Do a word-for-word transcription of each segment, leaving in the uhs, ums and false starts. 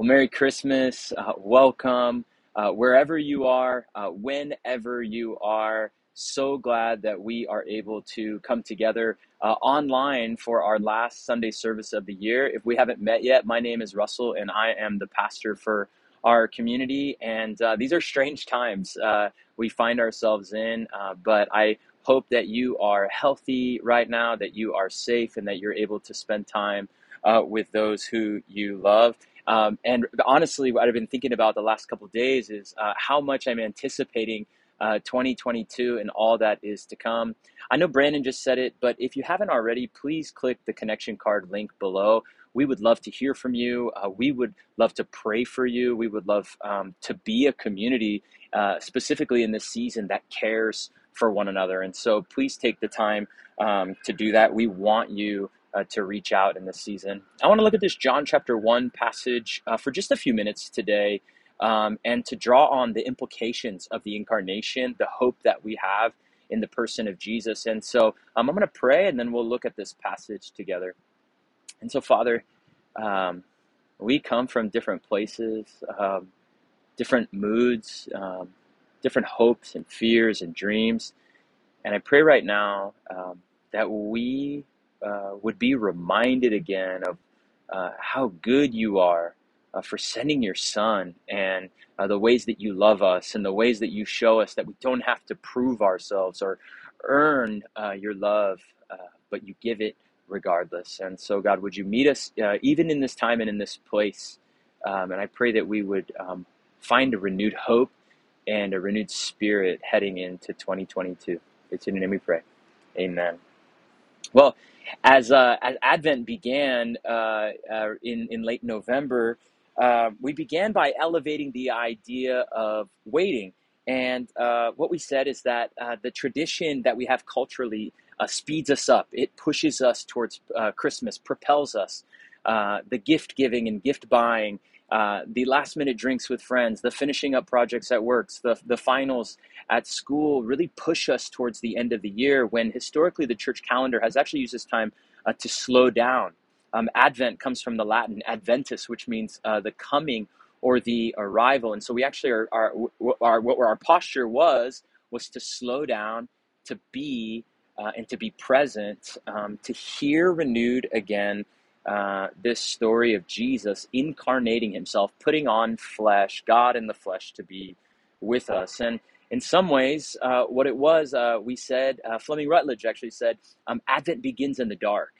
Well, Merry Christmas. Uh, welcome uh, wherever you are, uh, whenever you are. So glad that we are able to come together uh, online for our last Sunday service of the year. If we haven't met yet, my name is Russell and I am the pastor for our community. And uh, these are strange times uh, we find ourselves in, uh, but I hope that you are healthy right now, that you are safe, and that you're able to spend time uh, with those who you love. Um, and honestly, what I've been thinking about the last couple of days is uh, how much I'm anticipating Uh, twenty twenty-two and all that is to come. I know Brandon just said it, but if you haven't already, please click the connection card link below. We would love to hear from you. Uh, we would love to pray for you. We would love um, to be a community, uh, specifically in this season, that cares for one another. And so please take the time um, to do that. We want you uh, to reach out in this season. I want to look at this John chapter one passage uh, for just a few minutes today. Um, and to draw on the implications of the incarnation, the hope that we have in the person of Jesus. And so um, I'm going to pray and then we'll look at this passage together. And so, Father, um, we come from different places, um, different moods, um, different hopes and fears and dreams. And I pray right now um, that we uh, would be reminded again of uh, how good you are. Uh, for sending your son, and uh, the ways that you love us and the ways that you show us that we don't have to prove ourselves or earn uh, your love, uh, but you give it regardless. And so, God, would you meet us uh, even in this time and in this place? Um, and I pray that we would um, find a renewed hope and a renewed spirit heading into twenty twenty-two. It's in your name we pray. Amen. Well, as, uh, as Advent began uh, uh, in, in late November, Uh, we began by elevating the idea of waiting. And uh, what we said is that uh, the tradition that we have culturally uh, speeds us up. It pushes us towards uh, Christmas, propels us. Uh, the gift giving and gift buying, uh, the last minute drinks with friends, the finishing up projects at work, the, the finals at school really push us towards the end of the year, when historically the church calendar has actually used this time uh, to slow down. Um, Advent comes from the Latin adventus, which means uh, the coming or the arrival. And so we actually are, are, are what our posture was, was to slow down, to be uh, and to be present, um, to hear renewed again uh, this story of Jesus incarnating himself, putting on flesh, God in the flesh to be with us. And in some ways, uh, what it was, uh, we said, uh, Fleming Rutledge actually said, um, Advent begins in the dark.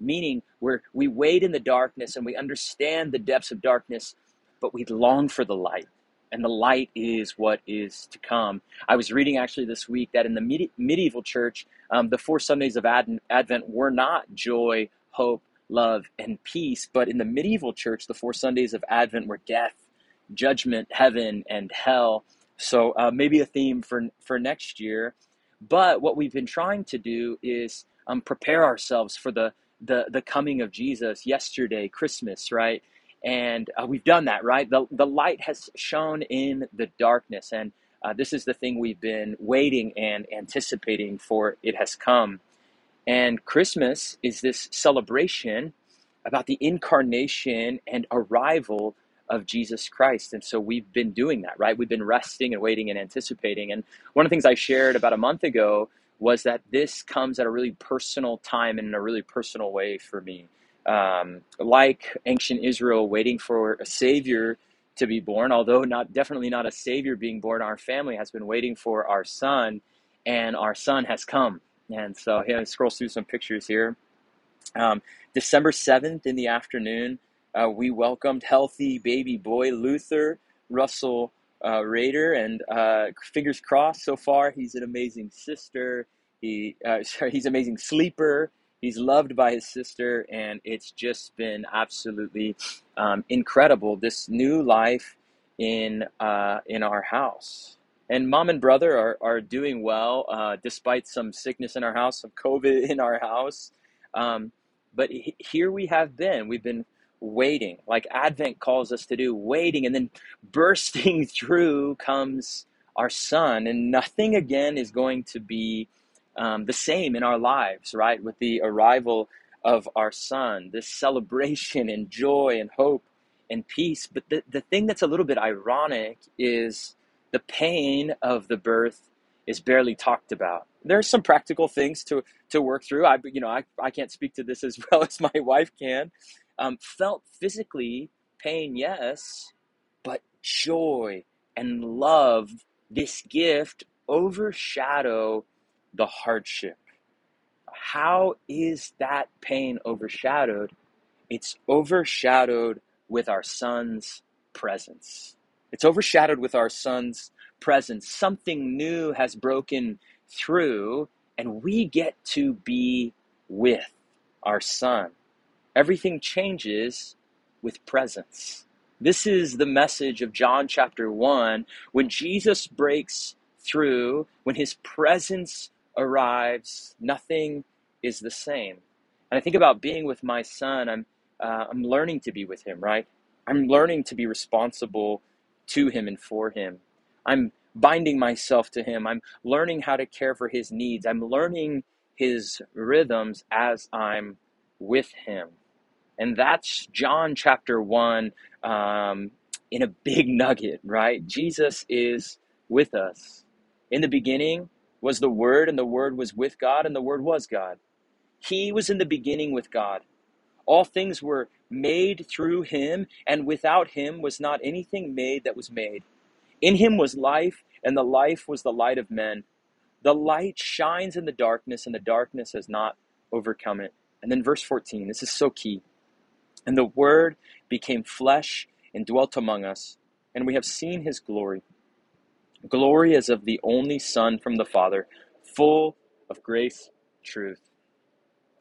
Meaning where we wait in the darkness and we understand the depths of darkness, but we long for the light. And the light is what is to come. I was reading actually this week that in the medi- medieval church, um, the four Sundays of Ad- Advent were not joy, hope, love, and peace. But in the medieval church, the four Sundays of Advent were death, judgment, heaven, and hell. So uh, maybe a theme for, for next year. But what we've been trying to do is um, prepare ourselves for the The, the coming of Jesus yesterday, Christmas, right? And uh, we've done that, right? The, the light has shone in the darkness. And uh, this is the thing we've been waiting and anticipating for. It has come. And Christmas is this celebration about the incarnation and arrival of Jesus Christ. And so we've been doing that, right? We've been resting and waiting and anticipating. And one of the things I shared about a month ago was that this comes at a really personal time and in a really personal way for me. Um, like ancient Israel waiting for a savior to be born, although not definitely not a savior being born, our family has been waiting for our son, and our son has come. And so here, I scroll through some pictures here. Um, December seventh in the afternoon, uh, we welcomed healthy baby boy Luther Russell Uh, Rader, and uh, fingers crossed so far. He's an amazing sister. He uh, sorry, he's an amazing sleeper. He's loved by his sister, and it's just been absolutely um, incredible. This new life in uh, in our house, and mom and brother are are doing well uh, despite some sickness in our house, some COVID in our house. Um, but he, here we have been. We've been. Waiting, like Advent calls us to do, waiting, and then bursting through comes our son, and nothing again is going to be um, the same in our lives, right? With the arrival of our son, this celebration and joy and hope and peace. But the, the thing that's a little bit ironic is the pain of the birth is barely talked about. There's some practical things to, to work through. I, you know, I, I can't speak to this as well as my wife can. Um, felt physically pain, yes, but joy and love, this gift, overshadow the hardship. How is that pain overshadowed? It's overshadowed with our son's presence. It's overshadowed with our son's presence. Something new has broken through, and we get to be with our son. Everything changes with presence. This is the message of John chapter one. When Jesus breaks through, when his presence arrives, nothing is the same. And I think about being with my son. I'm uh, I'm learning to be with him, right? I'm learning to be responsible to him and for him. I'm binding myself to him. I'm learning how to care for his needs. I'm learning his rhythms as I'm with him. And that's John chapter one um, in a big nugget, right? Jesus is with us. In the beginning was the Word, and the Word was with God, and the Word was God. He was in the beginning with God. All things were made through him, and without him was not anything made that was made. In him was life, and the life was the light of men. The light shines in the darkness, and the darkness has not overcome it. And then verse fourteen, this is so key. And the Word became flesh and dwelt among us, and we have seen his glory. Glory as of the only Son from the Father, full of grace, truth.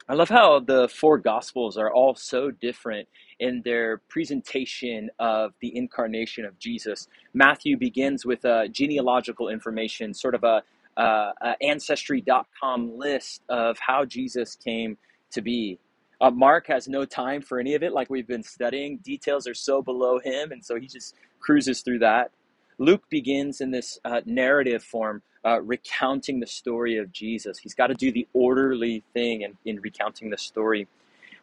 I love how the four Gospels are all so different in their presentation of the incarnation of Jesus. Matthew begins with a genealogical information, sort of a, a, a ancestry dot com list of how Jesus came to be. Uh, Mark has no time for any of it, like we've been studying. Details are so below him, and so he just cruises through that. Luke begins in this uh, narrative form, uh, recounting the story of Jesus. He's got to do the orderly thing in, in recounting the story.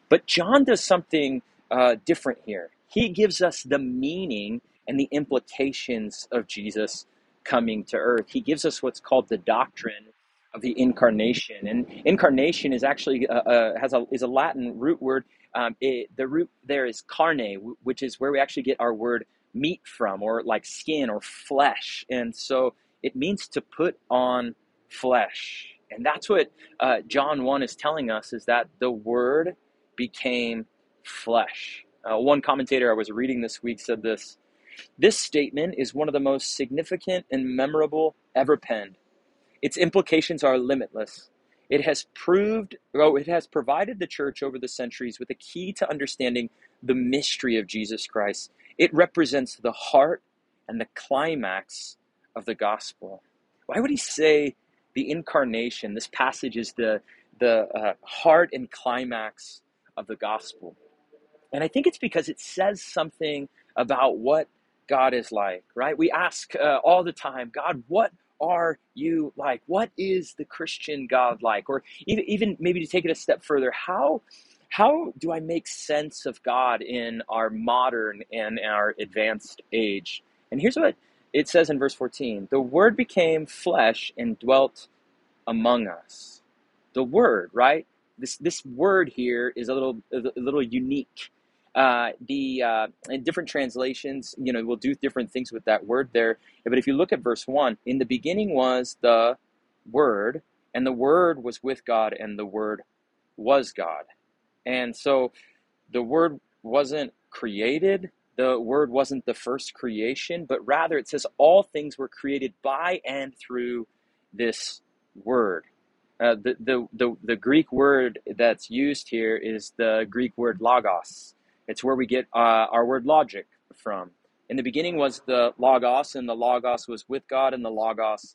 But John does something uh, different here. He gives us the meaning and the implications of Jesus coming to earth. He gives us what's called the doctrine of the incarnation. And incarnation is actually uh, uh, has a is a Latin root word. Um, it, the root there is carne, which is where we actually get our word meat from, or like skin or flesh. And so it means to put on flesh. And that's what uh, John one is telling us, is that the Word became flesh. Uh, one commentator I was reading this week said this, this statement is one of the most significant and memorable ever penned. Its implications are limitless. It has proved, oh, it has provided the church over the centuries with a key to understanding the mystery of Jesus Christ. It represents the heart and the climax of the gospel. Why would he say the incarnation? This passage is the, the uh, heart and climax of the gospel. And I think it's because it says something about what God is like, right? We ask uh, all the time, God, what are you like? What is the Christian God like? Or even, even maybe to take it a step further, how how do I make sense of God in our modern and our advanced age? And here's what it says in verse fourteen. The Word became flesh and dwelt among us. The Word, right? This this word here is a little a little unique. Uh, the uh, in different translations, you know, will do different things with that word there. But if you look at verse one, in the beginning was the Word, and the Word was with God, and the Word was God. And so the Word wasn't created. The Word wasn't the first creation, but rather it says all things were created by and through this Word. Uh, the, the, the, the Greek word that's used here is the Greek word logos. It's where we get uh, our word logic from. In the beginning was the Logos, and the Logos was with God, and the Logos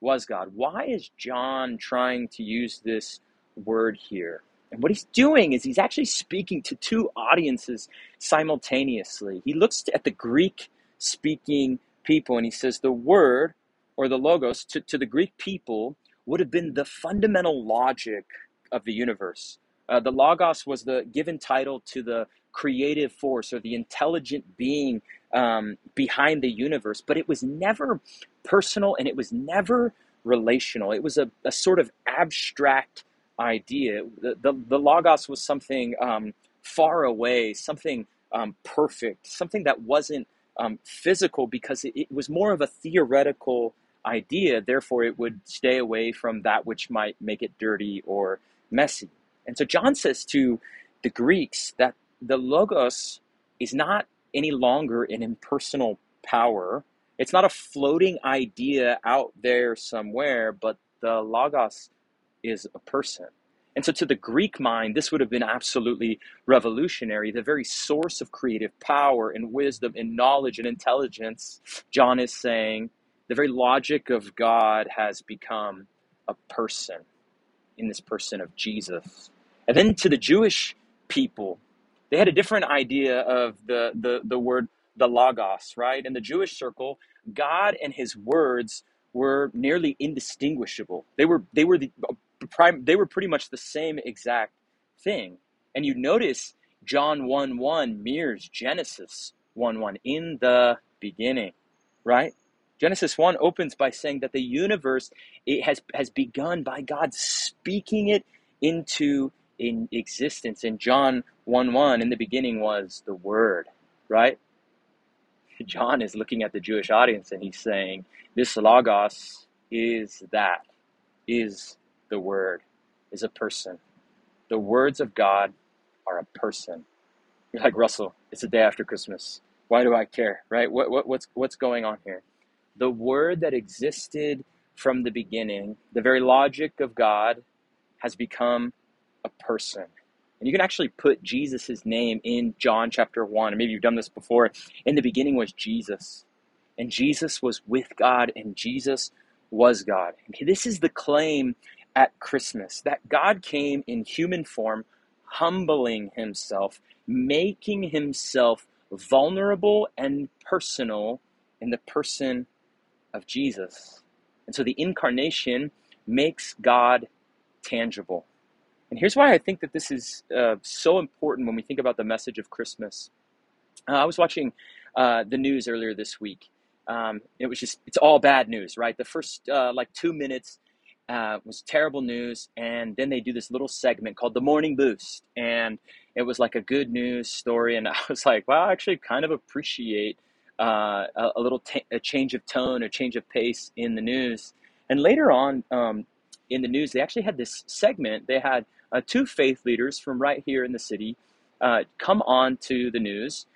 was God. Why is John trying to use this word here? And what he's doing is he's actually speaking to two audiences simultaneously. He looks at the Greek-speaking people, and he says the Word, or the Logos, to, to the Greek people would have been the fundamental logic of the universe. Uh, the Logos was the given title to the creative force or the intelligent being um, behind the universe, but it was never personal and it was never relational. It was a, a sort of abstract idea. The, the, the Logos was something um, far away, something um, perfect, something that wasn't um, physical because it, it was more of a theoretical idea. Therefore, it would stay away from that which might make it dirty or messy. And so John says to the Greeks that the Logos is not any longer an impersonal power. It's not a floating idea out there somewhere, but the Logos is a person. And so to the Greek mind, this would have been absolutely revolutionary. The very source of creative power and wisdom and knowledge and intelligence, John is saying, the very logic of God has become a person in this person of Jesus. And then to the Jewish people, they had a different idea of the, the, the word, the Logos, right? In the Jewish circle, God and his words were nearly indistinguishable. They were, they were the prime, they were pretty much the same exact thing. And you notice John one one mirrors Genesis one one, in the beginning, right? Genesis one opens by saying that the universe, it has, has begun by God speaking it into in existence. In John one one, in the beginning was the Word, right? John is looking at the Jewish audience and he's saying, this Logos is that, is the Word, is a person. The words of God are a person. You're like, Russell, it's the day after Christmas. Why do I care, right? What, what what's what's going on here? The Word that existed from the beginning, the very logic of God, has become a person. And you can actually put Jesus's name in John chapter one, and maybe you've done this before. In the beginning was Jesus, and Jesus was with God, and Jesus was God. And this is the claim at Christmas, that God came in human form, humbling himself, making himself vulnerable and personal in the person of of Jesus. And so the incarnation makes God tangible. And here's why I think that this is uh, so important when we think about the message of Christmas. Uh, I was watching uh, the news earlier this week. Um, it was just, it's all bad news, right? The first uh, like two minutes uh, was terrible news. And then they do this little segment called The Morning Boost. And it was like a good news story. And I was like, wow, I actually kind of appreciate Uh, a, a little t- a change of tone, a change of pace in the news. And later on um, in the news, they actually had this segment. They had uh, two faith leaders from right here in the city uh, come on to the news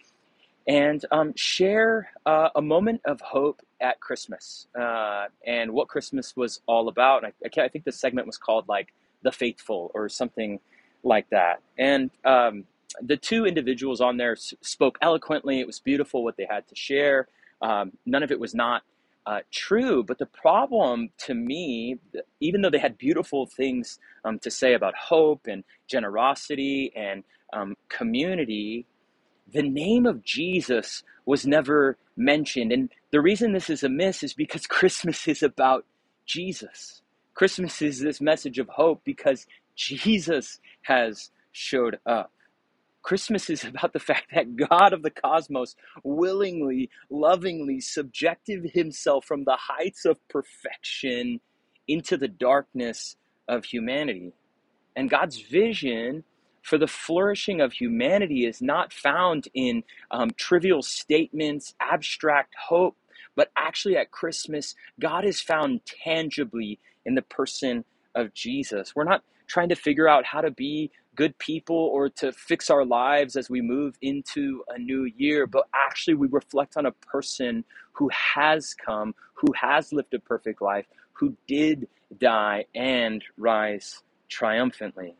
and um, share uh, a moment of hope at Christmas uh, and what Christmas was all about. And I, I think the segment was called like The Faithful or something like that. And um, the two individuals on there spoke eloquently. It was beautiful what they had to share. Um, none of it was not uh, true. But the problem to me, even though they had beautiful things um, to say about hope and generosity and um, community, the name of Jesus was never mentioned. And the reason this is amiss is because Christmas is about Jesus. Christmas is this message of hope because Jesus has showed up. Christmas is about the fact that God of the cosmos willingly, lovingly subjected himself from the heights of perfection into the darkness of humanity. And God's vision for the flourishing of humanity is not found in um, trivial statements, abstract hope, but actually at Christmas, God is found tangibly in the person of Jesus. We're not trying to figure out how to be good people or to fix our lives as we move into a new year, but actually we reflect on a person who has come, who has lived a perfect life, who did die and rise triumphantly.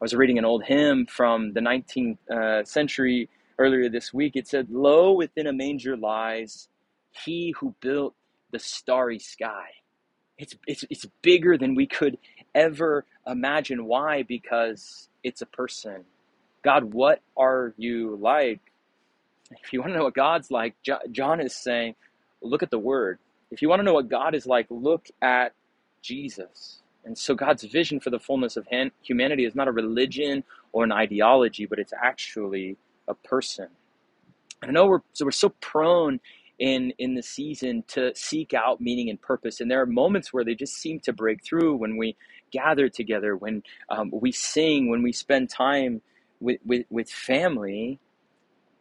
I was reading an old hymn from the nineteenth uh, century earlier this week. It said, "Lo, within a manger lies he who built the starry sky." It's, it's, it's bigger than we could ever imagine. Why? Because it's a person. God, what are you like? If you want to know what God's like, John is saying, look at the Word. If you want to know what God is like, look at Jesus. And so God's vision for the fullness of humanity is not a religion or an ideology, but it's actually a person. And I know we're so, we're so prone in, in the season to seek out meaning and purpose. And there are moments where they just seem to break through when we gather together, when um, we sing, when we spend time with, with, with family.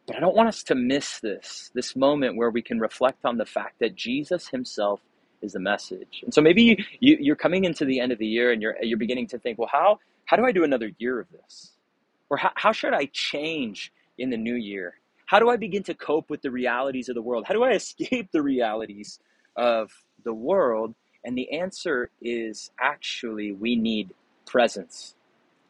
But I don't want us to miss this, this moment where we can reflect on the fact that Jesus himself is the message. And so maybe you, you, you're coming into the end of the year and you're you're beginning to think, well, how how do I do another year of this? Or how, how should I change in the new year? How do I begin to cope with the realities of the world? How do I escape the realities of the world? And the answer is actually we need presence,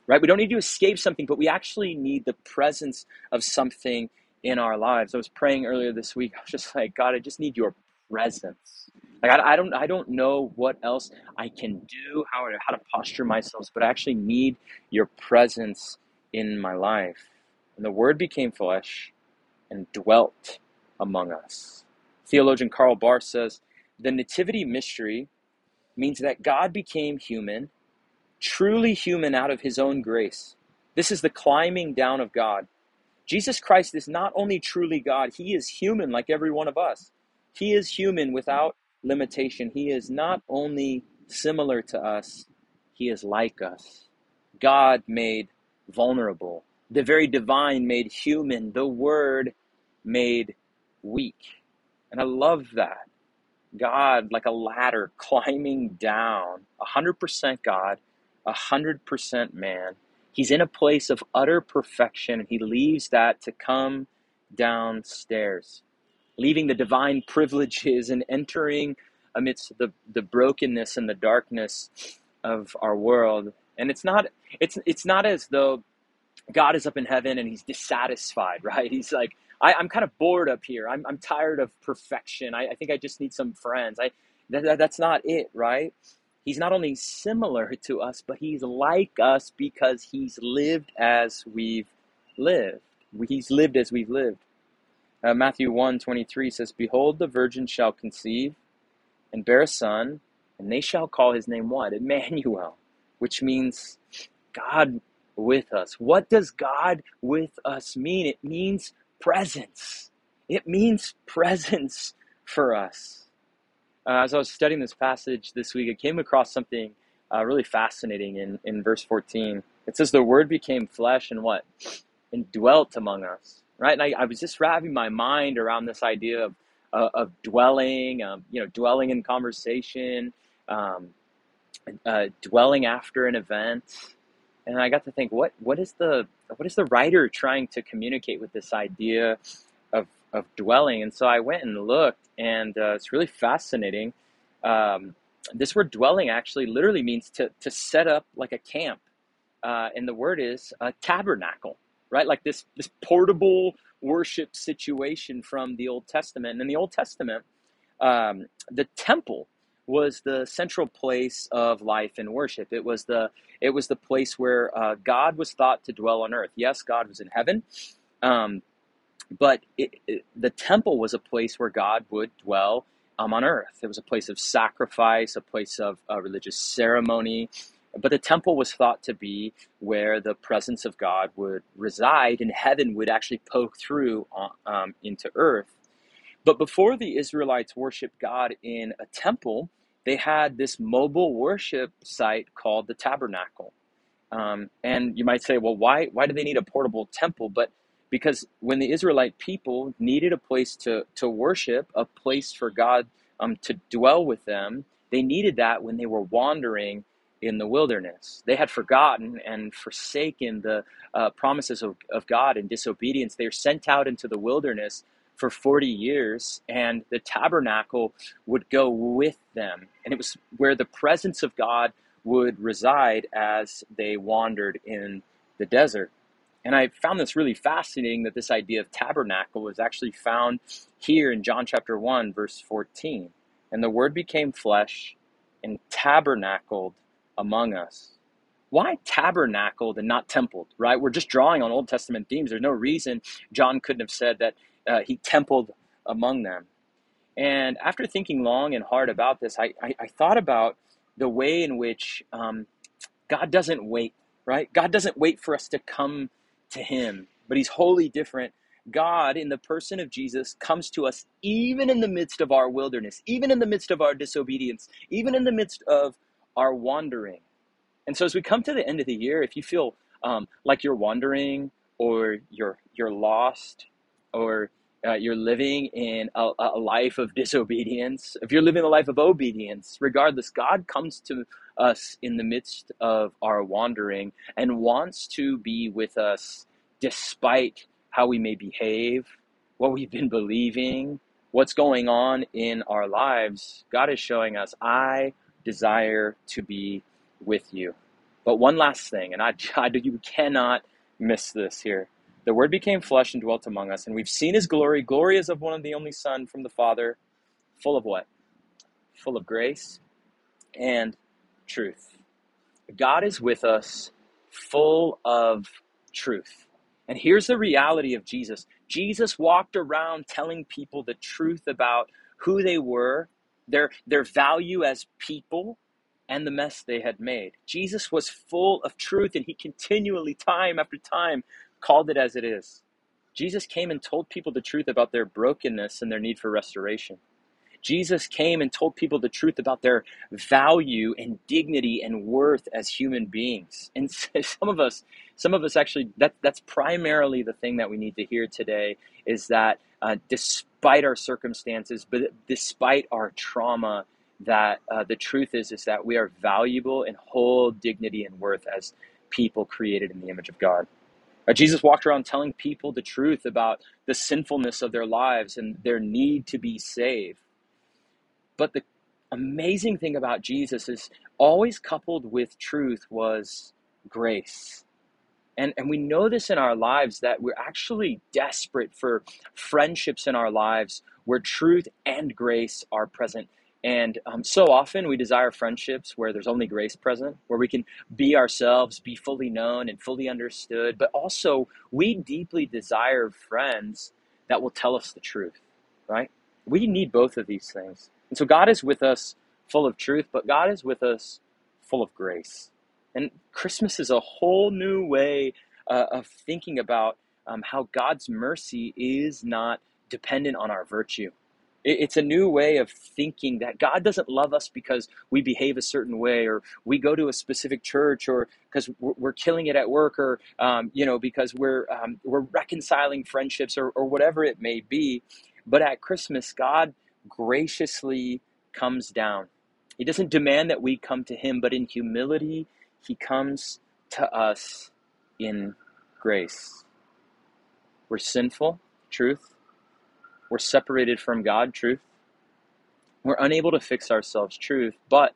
right? We don't need to escape something, but we actually need the presence of something in our lives. I was praying earlier this week. I was just like, God, I just need your presence. Like I, I don't, I don't know what else I can do, how to, how to posture myself, but I actually need your presence in my life. And the Word became flesh and dwelt among us. Theologian Karl Barth says, the nativity mystery means that God became human, truly human out of his own grace. This is the climbing down of God. Jesus Christ is not only truly God, he is human like every one of us. He is human without limitation. He is not only similar to us, he is like us. God made vulnerable. The very divine made human. The Word made weak. And I love that. God, like a ladder, climbing down. one hundred percent God, one hundred percent man. He's in a place of utter perfection, and he leaves that to come downstairs, leaving the divine privileges and entering amidst the, the brokenness and the darkness of our world. And it's not it's it's not as though God is up in heaven and he's dissatisfied, right? He's like, I, I'm kind of bored up here. I'm I'm tired of perfection. I, I think I just need some friends. I that, that, that's not it, right? He's not only similar to us, but he's like us because he's lived as we've lived. He's lived as we've lived. Uh, Matthew one twenty-three says, behold, the virgin shall conceive and bear a son, and they shall call his name what? Emmanuel, which means God with us. What does God with us mean? It means presence. It means presence for us. Uh, as I was studying this passage this week, I came across something uh, really fascinating in, in verse fourteen. It says, the Word became flesh and what? And dwelt among us. Right, and I, I was just wrapping my mind around this idea of uh, of dwelling, um, you know, dwelling in conversation, um, uh, dwelling after an event, and I got to think, what what is the what is the writer trying to communicate with this idea of of dwelling? And so I went and looked, and uh, it's really fascinating. Um, this word dwelling actually literally means to to set up like a camp, uh, and the word is a tabernacle. Right? Like this, this portable worship situation from the Old Testament. And in the Old Testament, um, the temple was the central place of life and worship. It was the, it was the place where uh, God was thought to dwell on earth. Yes, God was in heaven, um, but it, it, the temple was a place where God would dwell um, on earth. It was a place of sacrifice, a place of uh, religious ceremony. But the temple was thought to be where the presence of God would reside, and heaven would actually poke through um, into earth. But before the Israelites worshiped God in a temple, they had this mobile worship site called the tabernacle. Um, and you might say, well, why, why do they need a portable temple? But because when the Israelite people needed a place to, to worship, a place for God um, to dwell with them, they needed that when they were wandering in the wilderness. They had forgotten and forsaken the uh, promises of, of God in disobedience. They were sent out into the wilderness for forty years, and the tabernacle would go with them. And it was where the presence of God would reside as they wandered in the desert. And I found this really fascinating, that this idea of tabernacle was actually found here in John chapter one, verse fourteen. And the Word became flesh and tabernacled among us. Why tabernacled and not templed, right? We're just drawing on Old Testament themes. There's no reason John couldn't have said that uh, he templed among them. And after thinking long and hard about this, I, I, I thought about the way in which um, God doesn't wait, right? God doesn't wait for us to come to him, but he's wholly different. God, in the person of Jesus, comes to us even in the midst of our wilderness, even in the midst of our disobedience, even in the midst of our wandering. And so as we come to the end of the year, if you feel um, like you're wandering or you're you're lost or uh, you're living in a, a life of disobedience, if you're living a life of obedience, regardless, God comes to us in the midst of our wandering and wants to be with us despite how we may behave, what we've been believing, what's going on in our lives. God is showing us, I desire to be with you. But one last thing, and I, I you cannot miss this here. The word became flesh and dwelt among us, and we've seen his glory. Glory is of one and the only Son from the Father, full of what? Full of grace and truth. God is with us, full of truth. And here's the reality of Jesus. Jesus walked around telling people the truth about who they were, their, their value as people, and the mess they had made. Jesus was full of truth, and he continually, time after time, called it as it is. Jesus came and told people the truth about their brokenness and their need for restoration. Jesus came and told people the truth about their value and dignity and worth as human beings. And some of us, some of us actually, that, that's primarily the thing that we need to hear today, is that uh, despite our circumstances, but despite our trauma, that uh, the truth is, is that we are valuable and hold dignity and worth as people created in the image of God. Jesus walked around telling people the truth about the sinfulness of their lives and their need to be saved. But the amazing thing about Jesus is, always coupled with truth was grace. And and we know this in our lives, that we're actually desperate for friendships in our lives where truth and grace are present. And um, so often we desire friendships where there's only grace present, where we can be ourselves, be fully known and fully understood. But also we deeply desire friends that will tell us the truth, right? We need both of these things. And so God is with us full of truth, but God is with us full of grace. And Christmas is a whole new way uh, of thinking about um, how God's mercy is not dependent on our virtue. It, it's a new way of thinking that God doesn't love us because we behave a certain way, or we go to a specific church, or because we're, we're killing it at work, or um, you know, because we're um, we're reconciling friendships, or, or whatever it may be. But at Christmas, God graciously comes down. He doesn't demand that we come to him, but in humility, he comes to us in grace. We're sinful, truth. We're separated from God, truth. We're unable to fix ourselves, truth, but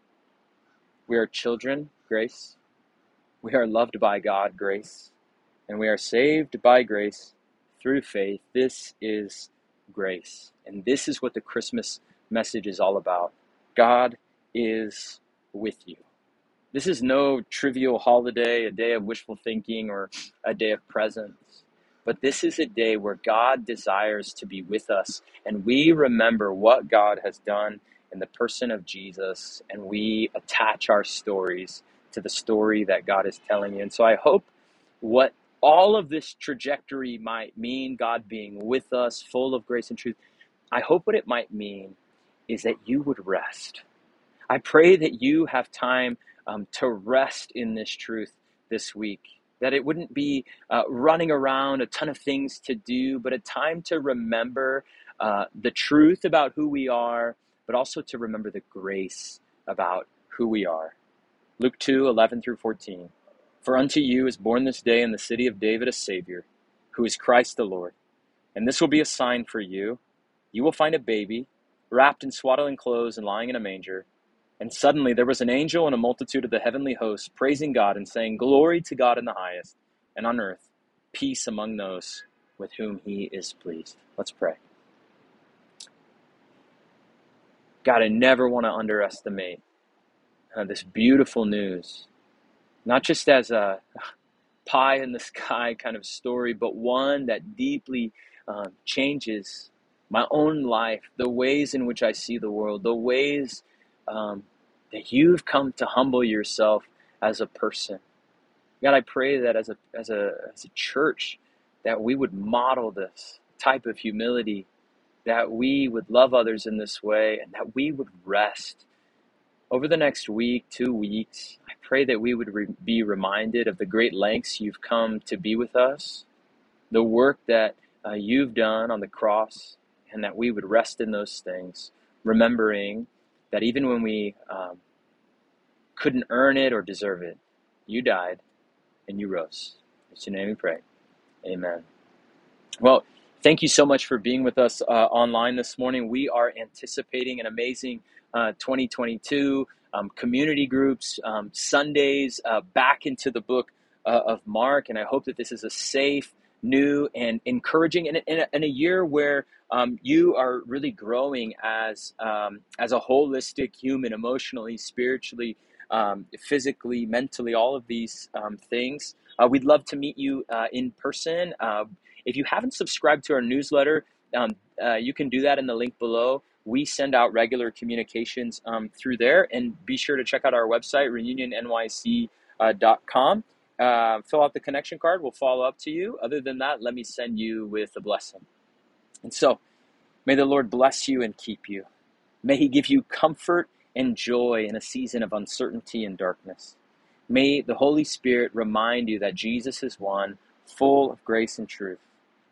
we are children, grace. We are loved by God, grace. And we are saved by grace through faith. This is grace. And this is what the Christmas message is all about. God is with you. This is no trivial holiday, a day of wishful thinking or a day of presents, but this is a day where God desires to be with us, and we remember what God has done in the person of Jesus, and we attach our stories to the story that God is telling you. And so I hope what all of this trajectory might mean, God being with us, full of grace and truth, I hope what it might mean is that you would rest. I pray that you have time um, to rest in this truth this week, that it wouldn't be uh, running around, a ton of things to do, but a time to remember uh, the truth about who we are, but also to remember the grace about who we are. Luke two, eleven through fourteen. For unto you is born this day in the city of David a Savior, who is Christ the Lord. And this will be a sign for you. You will find a baby, wrapped in swaddling clothes and lying in a manger. And suddenly there was an angel and a multitude of the heavenly hosts praising God and saying, Glory to God in the highest, and on earth, peace among those with whom he is pleased. Let's pray. God, I never want to underestimate uh, this beautiful news. Not just as a pie in the sky kind of story, but one that deeply uh, changes my own life, the ways in which I see the world, the ways um, that you've come to humble yourself as a person. God, I pray that as a as a as a church, that we would model this type of humility, that we would love others in this way, and that we would rest. Over the next week, two weeks, I pray that we would re- be reminded of the great lengths you've come to be with us, the work that uh, you've done on the cross, and that we would rest in those things, remembering that even when we um, couldn't earn it or deserve it, you died and you rose. It's in your name we pray. Amen. Well, thank you so much for being with us uh, online this morning. We are anticipating an amazing Uh, twenty twenty-two, um, community groups, um, Sundays, uh, back into the book uh, of Mark. And I hope that this is a safe, new, and encouraging, and, and, a, and a year where um, you are really growing as, um, as a holistic human, emotionally, spiritually, um, physically, mentally, all of these um, things. Uh, we'd love to meet you uh, in person. Uh, if you haven't subscribed to our newsletter, um, uh, you can do that in the link below. We send out regular communications um, through there, and be sure to check out our website, reunion N Y C dot com. Uh, fill out the connection card. We'll follow up to you. Other than that, let me send you with a blessing. And so may the Lord bless you and keep you. May he give you comfort and joy in a season of uncertainty and darkness. May the Holy Spirit remind you that Jesus is one, full of grace and truth.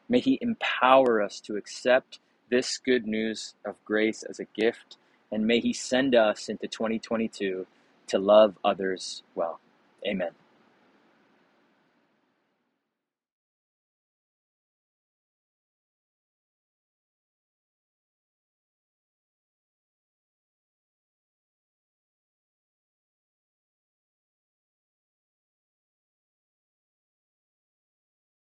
May he empower us to accept this good news of grace as a gift, and may he send us into twenty twenty-two to love others well. Amen.